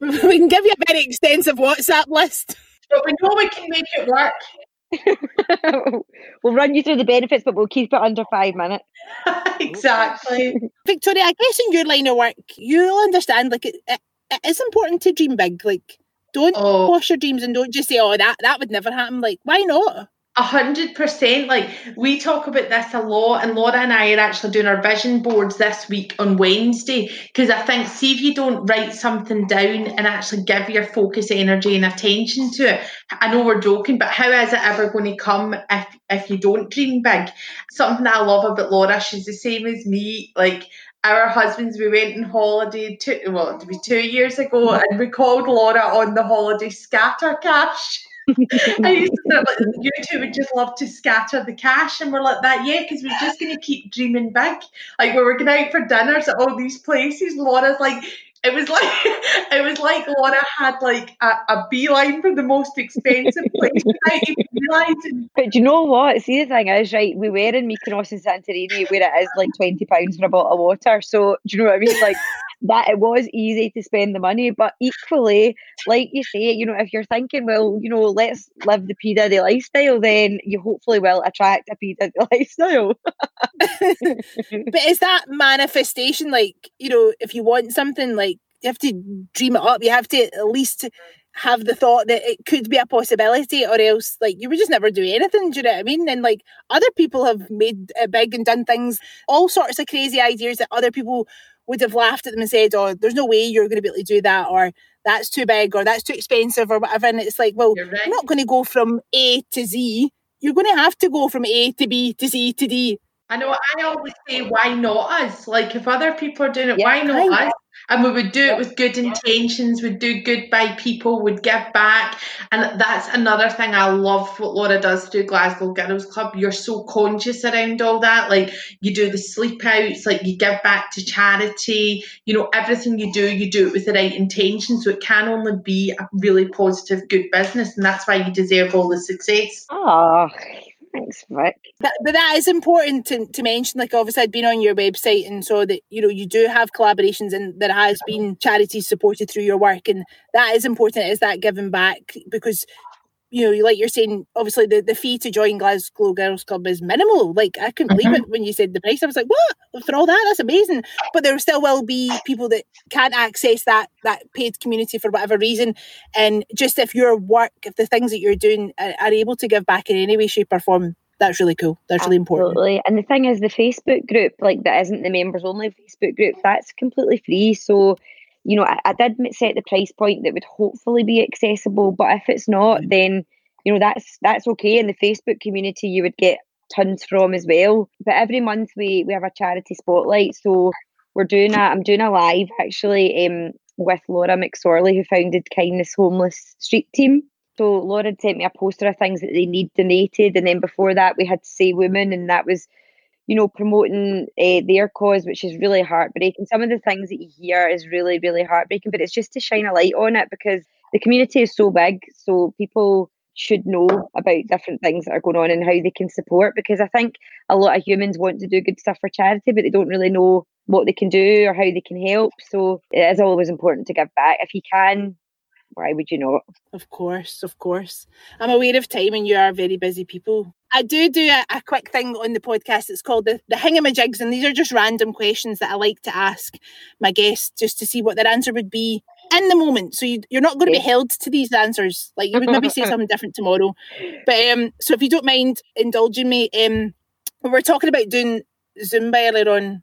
We can give you a very extensive WhatsApp list, but we know we can make it work. We'll run you through the benefits, but we'll keep it under five minutes. Exactly, Victoria. I guess in your line of work, you'll understand. Like it, it, it is important to dream big. Like don't oh. quash your dreams and don't just say, "Oh, that that would never happen." Like why not? A hundred percent. Like we talk about this a lot, and Laura and I are actually doing our vision boards this week on Wednesday, because I think, see, if you don't write something down and actually give your focus, energy and attention to it, I know we're joking, but how is it ever going to come if if you don't dream big? Something I love about Laura, she's the same as me. Like our husbands, we went on holiday two, well, it was two years ago, and we called Laura on the holiday scatter cash. I used to say, like, you two would just love to scatter the cash, and we're like that, yeah, because we're just going to keep dreaming big. Like we were going out for dinners at all these places. Laura's like, it was like, it was like Laura had like a, a beeline for the most expensive place without even realising. But do you know what? See, the thing is, right? We were in Mykonos and Santorini, where it is like twenty pounds for a bottle of water. So do you know what I mean? Like. That it was easy to spend the money, but equally, like you say, you know, if you're thinking, well, you know, let's live the P Diddy lifestyle, then you hopefully will attract a P Diddy lifestyle. But is that manifestation, like, you know, if you want something, like, you have to dream it up, you have to at least have the thought that it could be a possibility, or else, like, you would just never do anything, do you know what I mean? And, like, other people have made it big and done things, all sorts of crazy ideas that other people would have laughed at them and said, oh, there's no way you're going to be able to do that, or that's too big, or that's too expensive, or whatever. And it's like, well, you're right. You're not going to go from A to Z. You're going to have to go from A to B to C to D. I know, I always say, why not us? Like, if other people are doing it, yeah, why not us? And we would do it with good intentions, we'd do good by people, would give back. And that's another thing I love what Laura does through Glasgow Girls Club. You're so conscious around all that. Like, you do the sleep outs, like, you give back to charity. You know, everything you do, you do it with the right intention. So it can only be a really positive, good business. And that's why you deserve all the success. Oh, thanks, Vic. But, but that is important to, to mention. Like, obviously, I'd been on your website and saw that, you know, you do have collaborations and there has been charities supported through your work. And that is important, is that giving back, because you know, like you're saying, obviously the, the fee to join Glasgow Girls Club is minimal. Like, I couldn't mm-hmm. believe it when you said the price. I was like, what? For all that? That's amazing. But there still will be people that can't access that that paid community for whatever reason. And just if your work, if the things that you're doing are, are able to give back in any way, shape or form, that's really cool. That's really important. Absolutely. And the thing is, the Facebook group, like that isn't the members only Facebook group, that's completely free. So, you know, I, I did set the price point that would hopefully be accessible, but if it's not, then, you know, that's that's okay. In the Facebook community, you would get tons from as well. But every month we, we have a charity spotlight. So we're doing a, I'm doing a live actually um, with Laura McSorley, who founded Kindness Homeless Street Team. So Laura had sent me a poster of things that they need donated. And then before that, we had Sea Women, and that was, you know, promoting uh, their cause, which is really heartbreaking. Some of the things that you hear is really, really heartbreaking, but it's just to shine a light on it because the community is so big. So people should know about different things that are going on and how they can support, because I think a lot of humans want to do good stuff for charity, but they don't really know what they can do or how they can help. So it is always important to give back. If you can, why would you not? Of course, of course. I'm aware of time and you are very busy people. I do do a, a quick thing on the podcast. It's called the, the Hingamajigs, and these are just random questions that I like to ask my guests just to see what their answer would be in the moment. So you, you're not going to be held to these answers. Like, you would maybe say something different tomorrow. But um, so if you don't mind indulging me, um, we were talking about doing Zumba earlier on.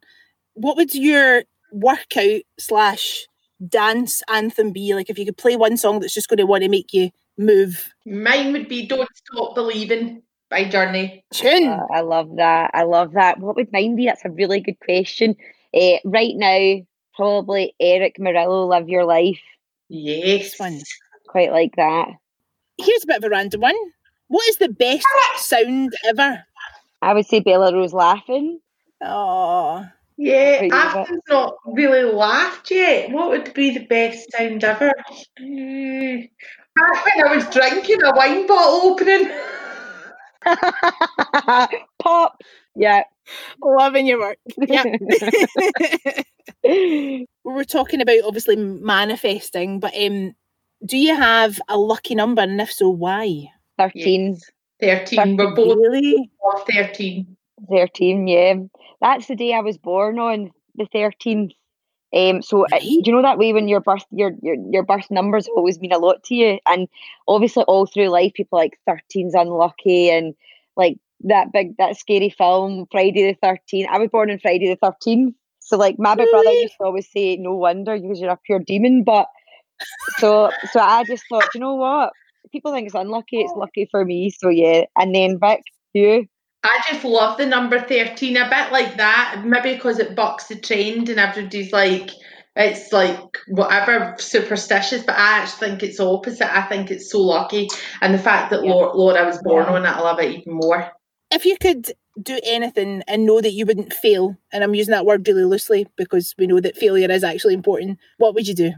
What would your workout slash dance anthem be? Like, if you could play one song that's just going to want to make you move. Mine would be Don't Stop Believing by Journey. Tune. Oh, I love that. I love that. What would mine be? That's a really good question. Uh, right now, probably Eric Murillo, Live Your Life. Yes. Quite like that. Here's a bit of a random one. What is the best sound ever? I would say Bella Rose laughing. Oh. Yeah, Afton's not really laughed yet. What would be the best sound ever? Mm. Back when I was drinking a wine bottle opening. Pop. Yeah. Loving your work. Yeah. We were talking about obviously manifesting, but um, do you have a lucky number? And if so, why? thirteen. Yes. thirteen. thirteen. We're both really? thirteen. thirteen, yeah. That's the day I was born on, the thirteenth. Um, so right. uh, you know that way when your birth your, your your birth numbers always mean a lot to you, and obviously all through life people are like thirteen's unlucky, and like that big that scary film Friday the thirteenth. I was born on Friday the thirteenth, so like my big really? brother used to always say, "No wonder, because you're a pure demon." But so so I just thought, you know what? People think it's unlucky. It's lucky for me. So yeah. And then Vic, you. I just love the number thirteen, a bit like that, maybe because it bucks the trend and everybody's like, it's like whatever, superstitious, but I actually think it's the opposite. I think it's so lucky. And the fact that yeah. Laura, Laura was born yeah. on it, I love it even more. If you could do anything and know that you wouldn't fail, and I'm using that word really loosely because we know that failure is actually important, what would you do?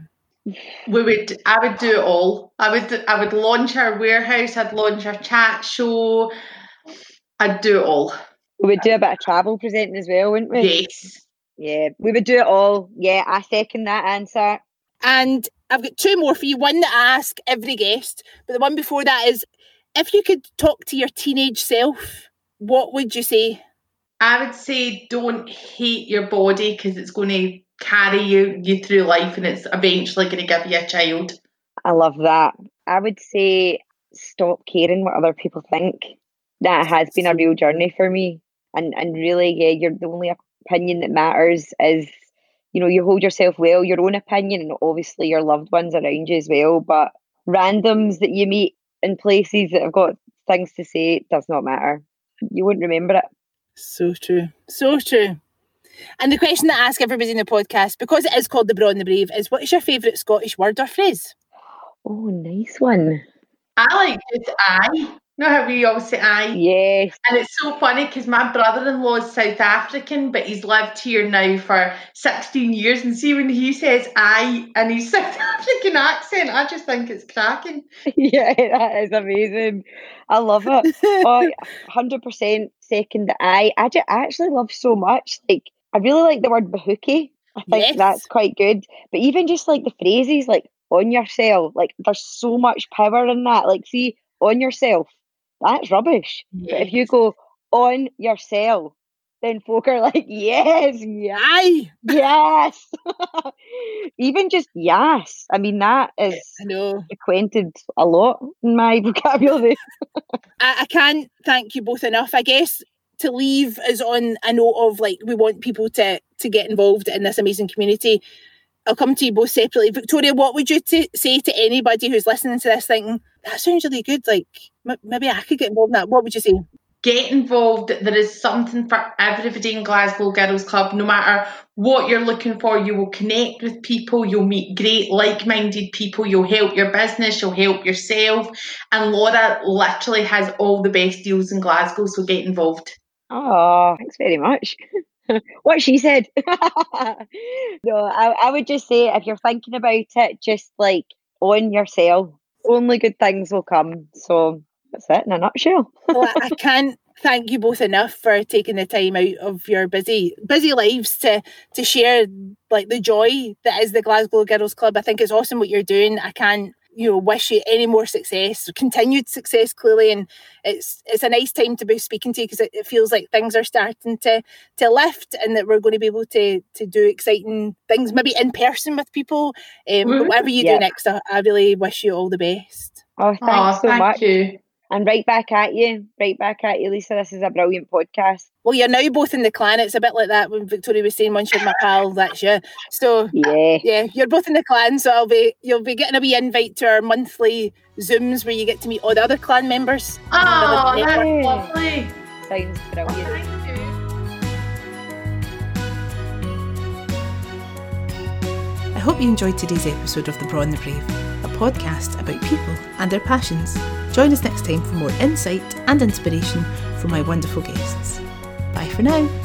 We would. I would do it all. I would, I would launch our warehouse, I'd launch our chat show, I'd do it all. We would do a bit of travel presenting as well, wouldn't we? Yes. Yeah, we would do it all. Yeah, I second that answer. And I've got two more for you. One that I ask every guest, but the one before that is, if you could talk to your teenage self, what would you say? I would say don't hate your body, because it's going to carry you, you through life, and it's eventually going to give you a child. I love that. I would say stop caring what other people think. That has been a real journey for me, and and really, yeah, you're the only opinion that matters is, you know, you hold yourself well, your own opinion, and obviously your loved ones around you as well. But randoms that you meet in places that have got things to say, it does not matter. You won't remember it. So true. So true. And the question that I ask everybody in the podcast, because it is called The Braw and the Brave, is what is your favourite Scottish word or phrase? Oh, nice one. I like just aye. You know how we always say aye? Yes. And it's so funny because my brother-in-law is South African, but he's lived here now for sixteen years. And see, when he says aye and his South African accent, I just think it's cracking. Yeah, that is amazing. I love it. Oh, one hundred percent second aye. I, just, I actually love so much. Like, I really like the word bahookie. I think yes. that's quite good. But even just like the phrases, like on yourself, like there's so much power in that. Like, see, on yourself, that's rubbish. Yes. But if you go on yourself, then folk are like, yes, yes, yes. Even just yes. I mean, that is frequented a lot in my vocabulary. I, I can't thank you both enough. I guess to leave is on a note of, like, we want people to, to get involved in this amazing community. I'll come to you both separately. Victoria, what would you t- say to anybody who's listening to this thinking, that sounds really good, like, m- maybe I could get involved in that? What would you say? Get involved. There is something for everybody in Glasgow Girls Club. No matter what you're looking for, you will connect with people, you'll meet great like-minded people, you'll help your business, you'll help yourself. And Laura literally has all the best deals in Glasgow, so get involved. Oh, thanks very much. What she said. No, I, I would just say, if you're thinking about it, just, like, on yourself. Only good things will come. So that's it in a nutshell. Well, I can't thank you both enough for taking the time out of your busy busy lives to to share, like, the joy that is the Glasgow Girls Club. I think it's awesome what you're doing. I can't you know, wish you any more success, continued success, clearly. And it's it's a nice time to be speaking to you, because it, it feels like things are starting to to lift, and that we're going to be able to to do exciting things, maybe in person with people. Um, mm-hmm. But whatever you yeah. do next, I, I really wish you all the best. Oh, thanks Aww, so thank much. You. And right back at you, right back at you, Lisa. This is a brilliant podcast. Well, you're now both in the clan. It's a bit like that when Victoria was saying, once you're my pal, that's you. So yeah, yeah, you're both in the clan. So I'll be, you'll be getting a wee invite to our monthly Zooms where you get to meet all the other clan members. Oh, that's lovely. Sounds brilliant. Thank you. I hope you enjoyed today's episode of The Braw and the Brave, a podcast about people and their passions. Join us next time for more insight and inspiration from my wonderful guests. Bye for now.